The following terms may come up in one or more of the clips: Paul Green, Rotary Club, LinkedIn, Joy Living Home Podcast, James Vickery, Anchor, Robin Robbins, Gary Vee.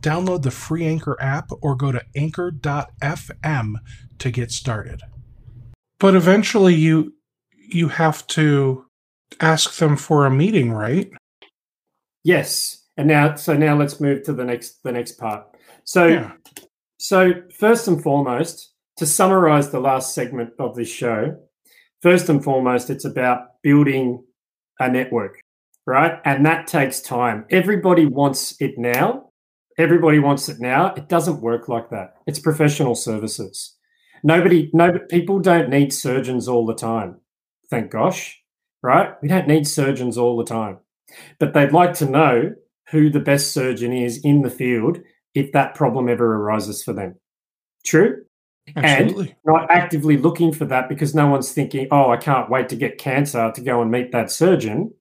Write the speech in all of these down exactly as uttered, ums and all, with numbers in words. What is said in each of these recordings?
Download the free Anchor app or go to anchor dot f m to get started. But eventually you you have to ask them for a meeting, right? Yes. And now so now let's move to the next the next part. So yeah. so first and foremost, to summarize the last segment of this show, first and foremost, it's about building a network, right? And that takes time. Everybody wants it now. Everybody wants it now. It doesn't work like that. It's professional services. Nobody, no, people don't need surgeons all the time. Thank gosh, right? We don't need surgeons all the time. But they'd like to know who the best surgeon is in the field if that problem ever arises for them. True? Absolutely. And not actively looking for that because no one's thinking, oh, I can't wait to get cancer to go and meet that surgeon.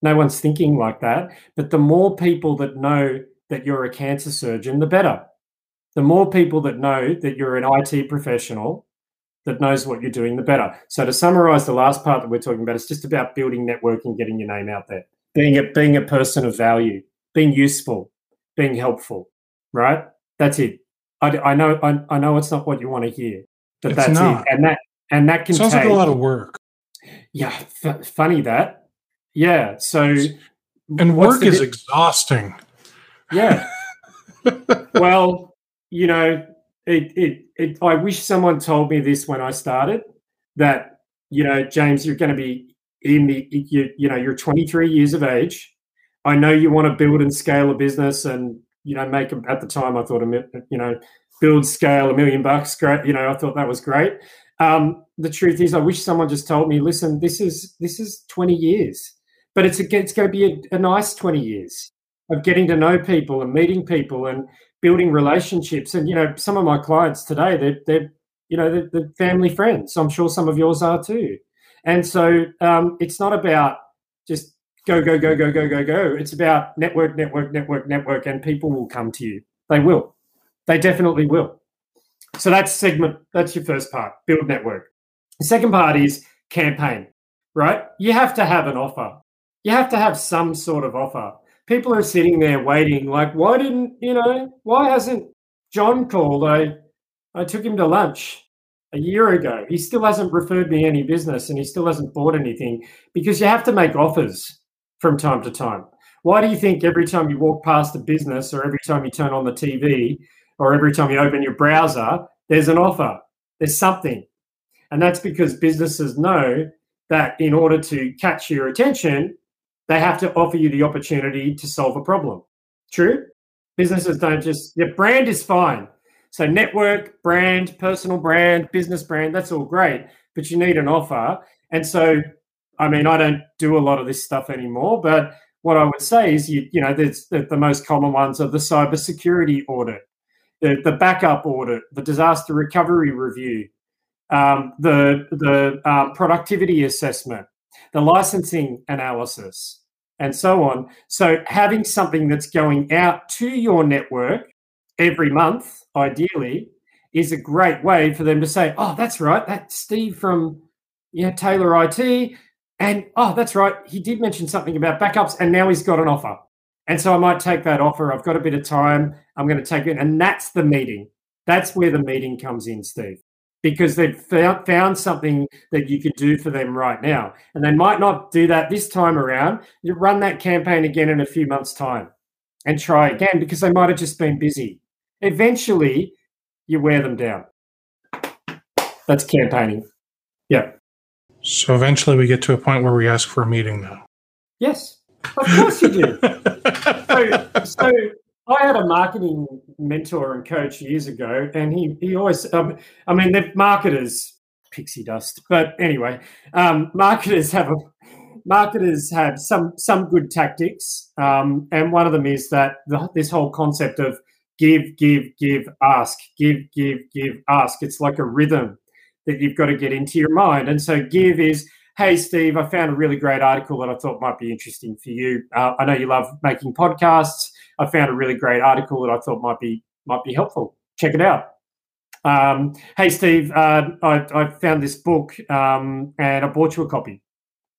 No one's thinking like that. But the more people that know that you're a cancer surgeon, the better. The more people that know that you're an I T professional that knows what you're doing, the better. So to summarize the last part that we're talking about, it's just about building network and getting your name out there, being a, being a person of value, being useful, being helpful, right? That's it. I, I know I, I know it's not what you want to hear, but it's that's not. it. And that, and that can Sounds take... Sounds like a lot of work. Yeah, f- funny that. Yeah, so... And work is bit? exhausting. Yeah. Well, you know, it, it, it, I wish someone told me this when I started that, you know, James, you're going to be in the, you, you know, you're twenty-three years of age. I know you want to build and scale a business and, you know, make, at the time I thought, you know, build, scale a million bucks. Great. You know, I thought that was great. Um, the truth is I wish someone just told me, listen, this is, this is twenty years, but it's, a, it's going to be a, a nice twenty years of getting to know people and meeting people and building relationships. And, you know, some of my clients today, they're, they're you know, they're, they're family friends. I'm sure some of yours are too. And so um, it's not about just go, go, go, go, go, go, go. It's about network, network, network, network, and people will come to you. They will. They definitely will. So that's segment. That's your first part, build network. The second part is campaign, right? You have to have an offer. You have to have some sort of offer. People are sitting there waiting, like, why didn't, you know, why hasn't John called? I I took him to lunch a year ago. He still hasn't referred me any business and he still hasn't bought anything because you have to make offers from time to time. Why do you think every time you walk past a business or every time you turn on the T V or every time you open your browser, there's an offer, there's something? And that's because businesses know that in order to catch your attention, they have to offer you the opportunity to solve a problem. True? Businesses don't just, your brand is fine. So network, brand, personal brand, business brand, that's all great, but you need an offer. And so, I mean, I don't do a lot of this stuff anymore, but what I would say is, you, you know, there's the, the most common ones are the cybersecurity audit, the, the backup audit, the disaster recovery review, um, the, the uh, productivity assessment, the licensing analysis, and so on. So having something that's going out to your network every month, ideally, is a great way for them to say, oh, that's right, that's Steve from you know, Taylor I T, and oh, that's right, he did mention something about backups, and now he's got an offer. And so I might take that offer. I've got a bit of time. I'm going to take it. And that's the meeting. That's where the meeting comes in, Steve, because they've found something that you could do for them right now. And they might not do that this time around. You run that campaign again in a few months' time and try again because they might have just been busy. Eventually, you wear them down. That's campaigning. Yeah. So eventually we get to a point where we ask for a meeting now. Yes, of course you do. so, so I had a marketing mentor and coach years ago, and he, he always, um, I mean, they're marketers, pixie dust. But anyway, um, marketers have a, marketers have some some good tactics, um, and one of them is that the, this whole concept of give, give, give, ask, give, give, give, ask. It's like a rhythm that you've got to get into your mind. And so give is, hey, Steve, I found a really great article that I thought might be interesting for you. Uh, I know you love making podcasts. I found a really great article that I thought might be might be helpful. Check it out. Um, hey, Steve, uh, I, I found this book um, and I bought you a copy.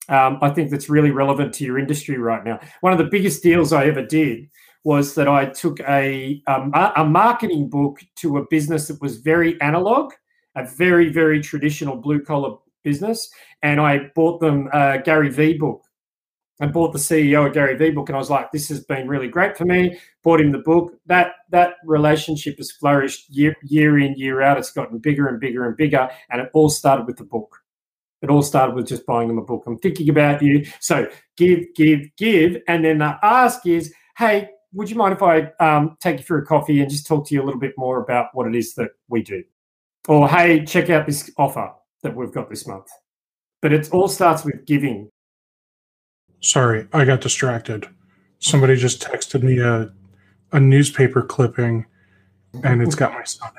Um, I think that's really relevant to your industry right now. One of the biggest deals I ever did was that I took a, a, a marketing book to a business that was very analog, a very, very traditional blue-collar business, and I bought them a Gary Vee book. I bought the C E O of Gary Vee book, and I was like, this has been really great for me. Bought him the book. That that relationship has flourished year, year in, year out. It's gotten bigger and bigger and bigger, and it all started with the book. It all started with just buying them a book. I'm thinking about you. So give, give, give, and then the ask is, hey, would you mind if I um, take you for a coffee and just talk to you a little bit more about what it is that we do? Or, hey, check out this offer that we've got this month. But it all starts with giving. Sorry, I got distracted. Somebody just texted me a, a newspaper clipping, and it's got my son.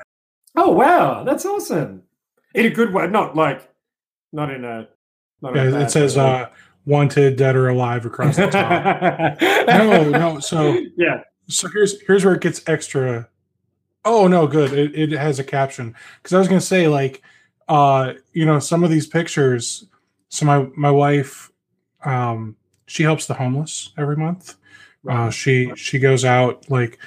Oh, wow. That's awesome. In a good way. Not like, not in a... Not yeah, in a it says uh, wanted, dead or alive across the top. no, no. So yeah. So here's here's where it gets extra... Oh, no, good. It, it has a caption. Because I was going to say, like, uh, you know, some of these pictures... So my, my wife... Um, she helps the homeless every month. Uh, she she goes out, like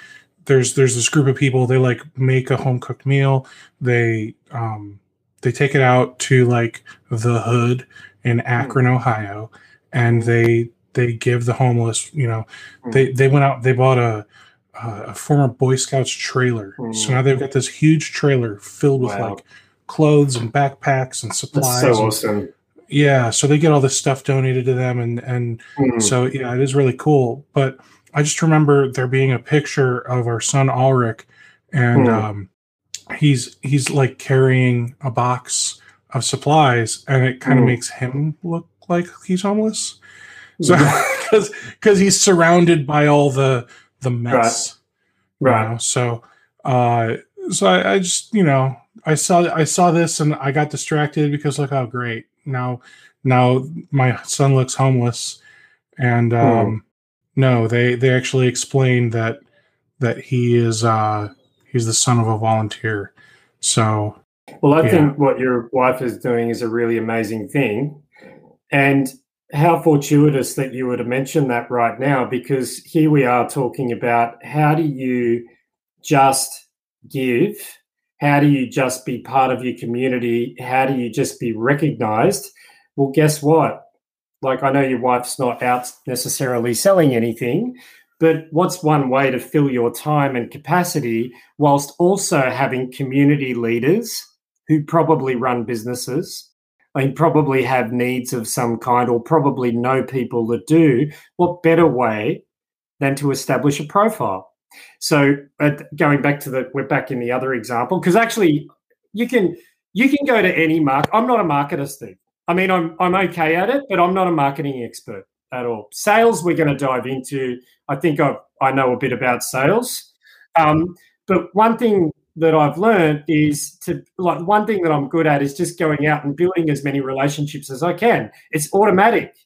there's there's this group of people. They like make a home cooked meal. They um, they take it out to like the hood in Akron, mm. Ohio, and they they give the homeless. You know, mm. they they went out. They bought a a former Boy Scouts trailer. Mm. So now they've got this huge trailer filled with wow. like clothes and backpacks and supplies. That's so awesome. Yeah, so they get all this stuff donated to them, and, and mm. so, yeah, it is really cool. But I just remember there being a picture of our son Ulrich, and mm. um, he's, he's like, carrying a box of supplies, and it kind of mm. makes him look like he's homeless. So, because yeah. he's surrounded by all the, the mess. Right. right. You know? So, uh, so I, I just, you know, I saw I saw this, and I got distracted because, like, oh, great. Now, now my son looks homeless, and um, hmm. no, they, they actually explained that that he is uh, he's the son of a volunteer. So, well, I yeah. think what your wife is doing is a really amazing thing, and how fortuitous that you were to mention that right now, because here we are talking about how do you just give. How do you just be part of your community? How do you just be recognized? Well, guess what? Like, I know your wife's not out necessarily selling anything, but what's one way to fill your time and capacity whilst also having community leaders who probably run businesses and probably have needs of some kind or probably know people that do? What better way than to establish a profile? So uh, going back to the, we're back in the other example, because actually you can you can go to any market. I'm not a marketer, Steve. I mean, I'm I'm okay at it, but I'm not a marketing expert at all. Sales, we're going to dive into. I think I I know a bit about sales, um, but one thing that I've learned is to like one thing that I'm good at is just going out and building as many relationships as I can. It's automatic.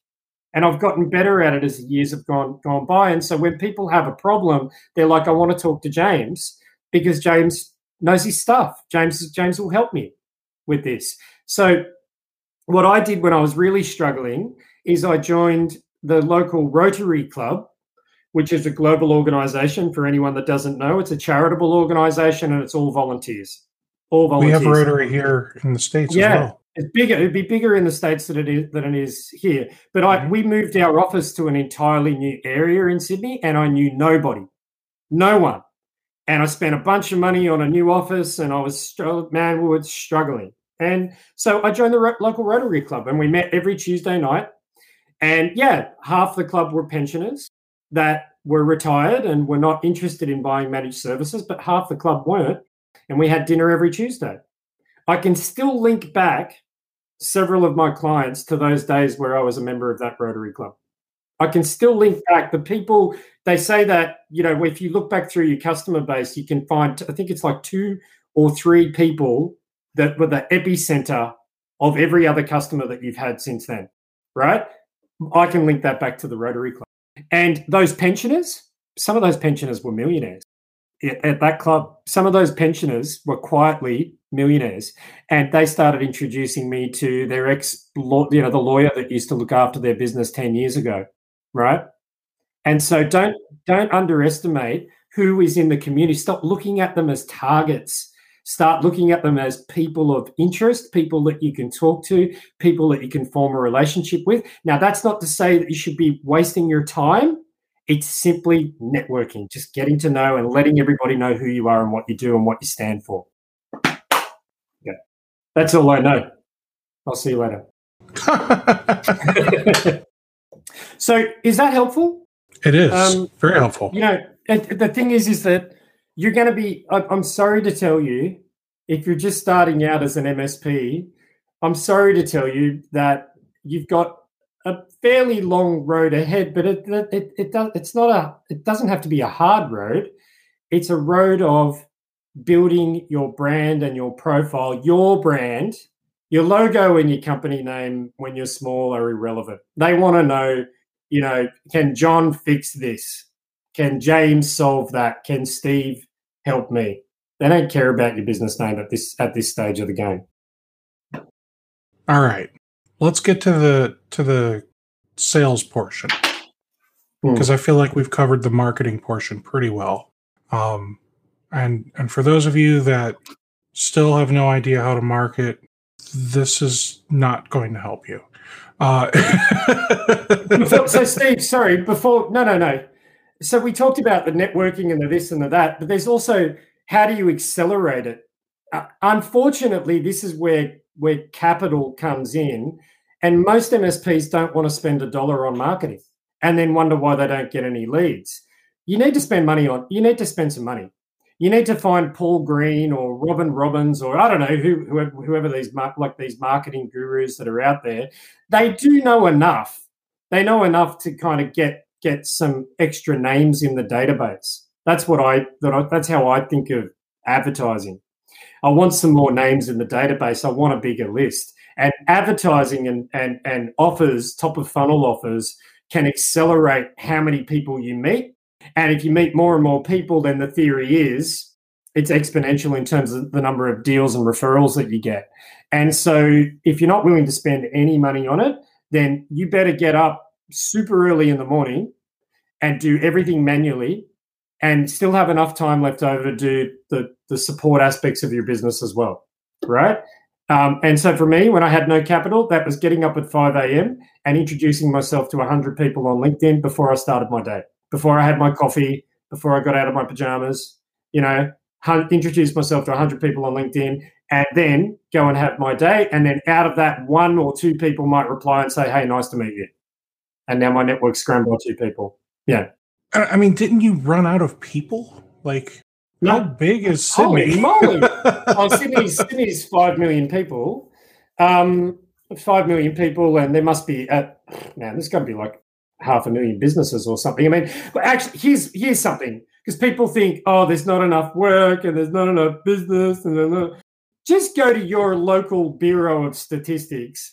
And I've gotten better at it as the years have gone gone by. And so when people have a problem, they're like, I want to talk to James because James knows his stuff. James James will help me with this. So what I did when I was really struggling is I joined the local Rotary Club, which is a global organisation. For anyone that doesn't know, it's a charitable organisation and it's all volunteers. All volunteers. We have Rotary here in the States yeah. as well. It's bigger. It'd be bigger in the States than it is, than it is here. But I, we moved our office to an entirely new area in Sydney, and I knew nobody, no one. And I spent a bunch of money on a new office, and I was, man, we were struggling. And so I joined the local Rotary Club, and we met every Tuesday night. And yeah, half the club were pensioners that were retired and were not interested in buying managed services, but half the club weren't. And we had dinner every Tuesday. I can still link back several of my clients to those days where I was a member of that Rotary Club. I can still link back. The people, they say that, you know, if you look back through your customer base, you can find, I think it's like two or three people that were the epicenter of every other customer that you've had since then, right? I can link that back to the Rotary Club. And those pensioners, some of those pensioners were millionaires at that club. Some of those pensioners were quietly millionaires, and they started introducing me to their ex, you know, the lawyer that used to look after their business ten years ago, right? And so don't don't underestimate who is in the community. Stop looking at them as targets. Start looking at them as people of interest, people that you can talk to, people that you can form a relationship with. Now, that's not to say that you should be wasting your time. It's simply networking, just getting to know and letting everybody know who you are and what you do and what you stand for. Yeah, that's all I know. I'll see you later. So is that helpful? It is um, very helpful. You know, the thing is, is that you're going to be, I'm sorry to tell you, if you're just starting out as an M S P, I'm sorry to tell you that you've got a fairly long road ahead, but it it it does, it's not a, it doesn't have to be a hard road. It's a road of building your brand and your profile. Your brand, your logo and your company name when you're small are irrelevant. They want to know, you know, can John fix this? Can James solve that? Can Steve help me? They don't care about your business name at this at this stage of the game. All right. Let's get to the to the sales portion, because mm. I feel like we've covered the marketing portion pretty well. Um, and and for those of you that still have no idea how to market, this is not going to help you. Uh, before, so Steve, sorry, before no no no. So we talked about the networking and the this and the that, but there's also how do you accelerate it? Uh, unfortunately, this is where where capital comes in, and most M S Ps don't want to spend a dollar on marketing and then wonder why they don't get any leads. You need to spend money on, you need to spend some money. You need to find Paul Green or Robin Robbins or I don't know, who, whoever, whoever these like these marketing gurus that are out there. They do know enough. They know enough to kind of get get some extra names in the database. That's what I, that I that's how I think of advertising. I want some more names in the database. I want a bigger list. And advertising and, and, and offers, top-of-funnel offers, can accelerate how many people you meet. And if you meet more and more people, then the theory is it's exponential in terms of the number of deals and referrals that you get. And so if you're not willing to spend any money on it, then you better get up super early in the morning and do everything manually and still have enough time left over to do the, the support aspects of your business as well, right? Um, and so for me, when I had no capital, that was getting up at five a.m. and introducing myself to one hundred people on LinkedIn before I started my day, before I had my coffee, before I got out of my pajamas, you know, introduce myself to one hundred people on LinkedIn and then go and have my day. And then out of that, one or two people might reply and say, hey, nice to meet you. And now my network's grown by two people. Yeah. I mean, didn't you run out of people? Like, no. How big is Sydney? Holy moly. oh, Sydney's, Sydney's five million people. Um, five million people, and there must be, uh, man, there's got to be like half a million businesses or something. I mean, but actually, here's here's something, because people think, oh, there's not enough work and there's not enough business. And blah, blah. Just go to your local Bureau of Statistics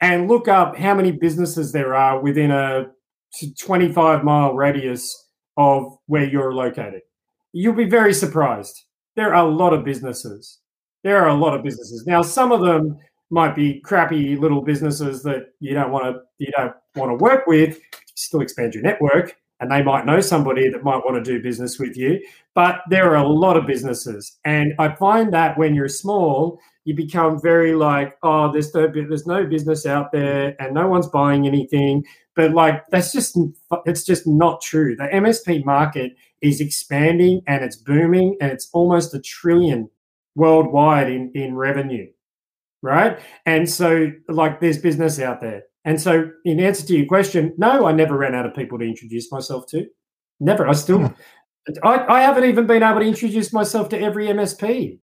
and look up how many businesses there are within a twenty-five mile radius of where you're located. You'll be very surprised. There are a lot of businesses. There are a lot of businesses. Now, some of them might be crappy little businesses that you don't want to you don't want to work with. Still expand your network, and they might know somebody that might want to do business with you. But there are a lot of businesses, and I find that when you're small, you become very like, oh, there's no, there's no business out there and no one's buying anything. But like, that's just, it's just not true. The M S P market is expanding and it's booming and it's almost a trillion worldwide in, in revenue, right? And so, like, there's business out there. And so in answer to your question, no, I never ran out of people to introduce myself to. Never. I still yeah. – I, I haven't even been able to introduce myself to every M S P.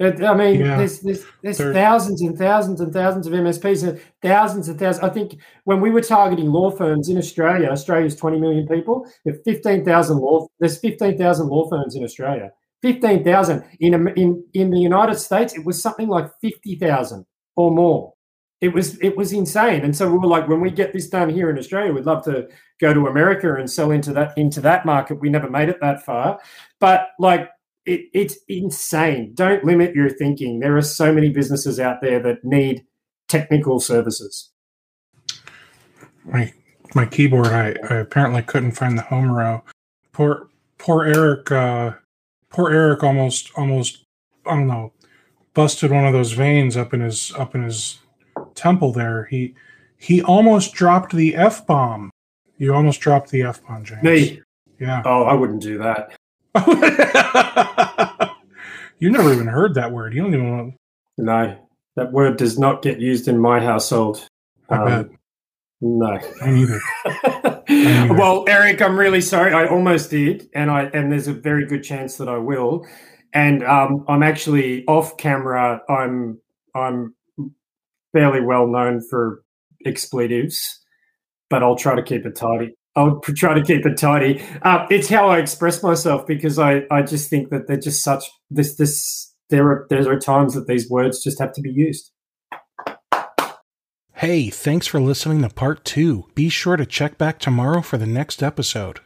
It, I mean, yeah. there's, there's, there's thousands and thousands and thousands of M S Ps and thousands and thousands. I think when we were targeting law firms in Australia, Australia's twenty million people, there's fifteen thousand law, there's fifteen thousand law firms in Australia. fifteen thousand. In, in, in the United States, it was something like fifty thousand or more. It was it was insane. And so we were like, when we get this done here in Australia, we'd love to go to America and sell into that into that market. We never made it that far. But, like, it, it's insane. Don't limit your thinking. There are so many businesses out there that need technical services. My my keyboard, I, I apparently couldn't find the home row. Poor poor Eric, uh, poor Eric almost, almost, I don't know, busted one of those veins up in his up in his... temple there. He he almost dropped the F-bomb. You almost dropped the F-bomb, James. Me? Yeah. Oh, I wouldn't do that. You never even heard that word. You don't even know. No, that word does not get used in my household. I um, bet. No. I neither. I neither. Well, Eric, I'm really sorry. I almost did, and I and there's a very good chance that I will. And um, I'm actually off camera. I'm I'm fairly well known for expletives, but I'll try to keep it tidy. I'll try to keep it tidy. Uh, it's how I express myself, because I, I just think that they're just such this this there are there are times that these words just have to be used. Hey, thanks for listening to part two. Be sure to check back tomorrow for the next episode.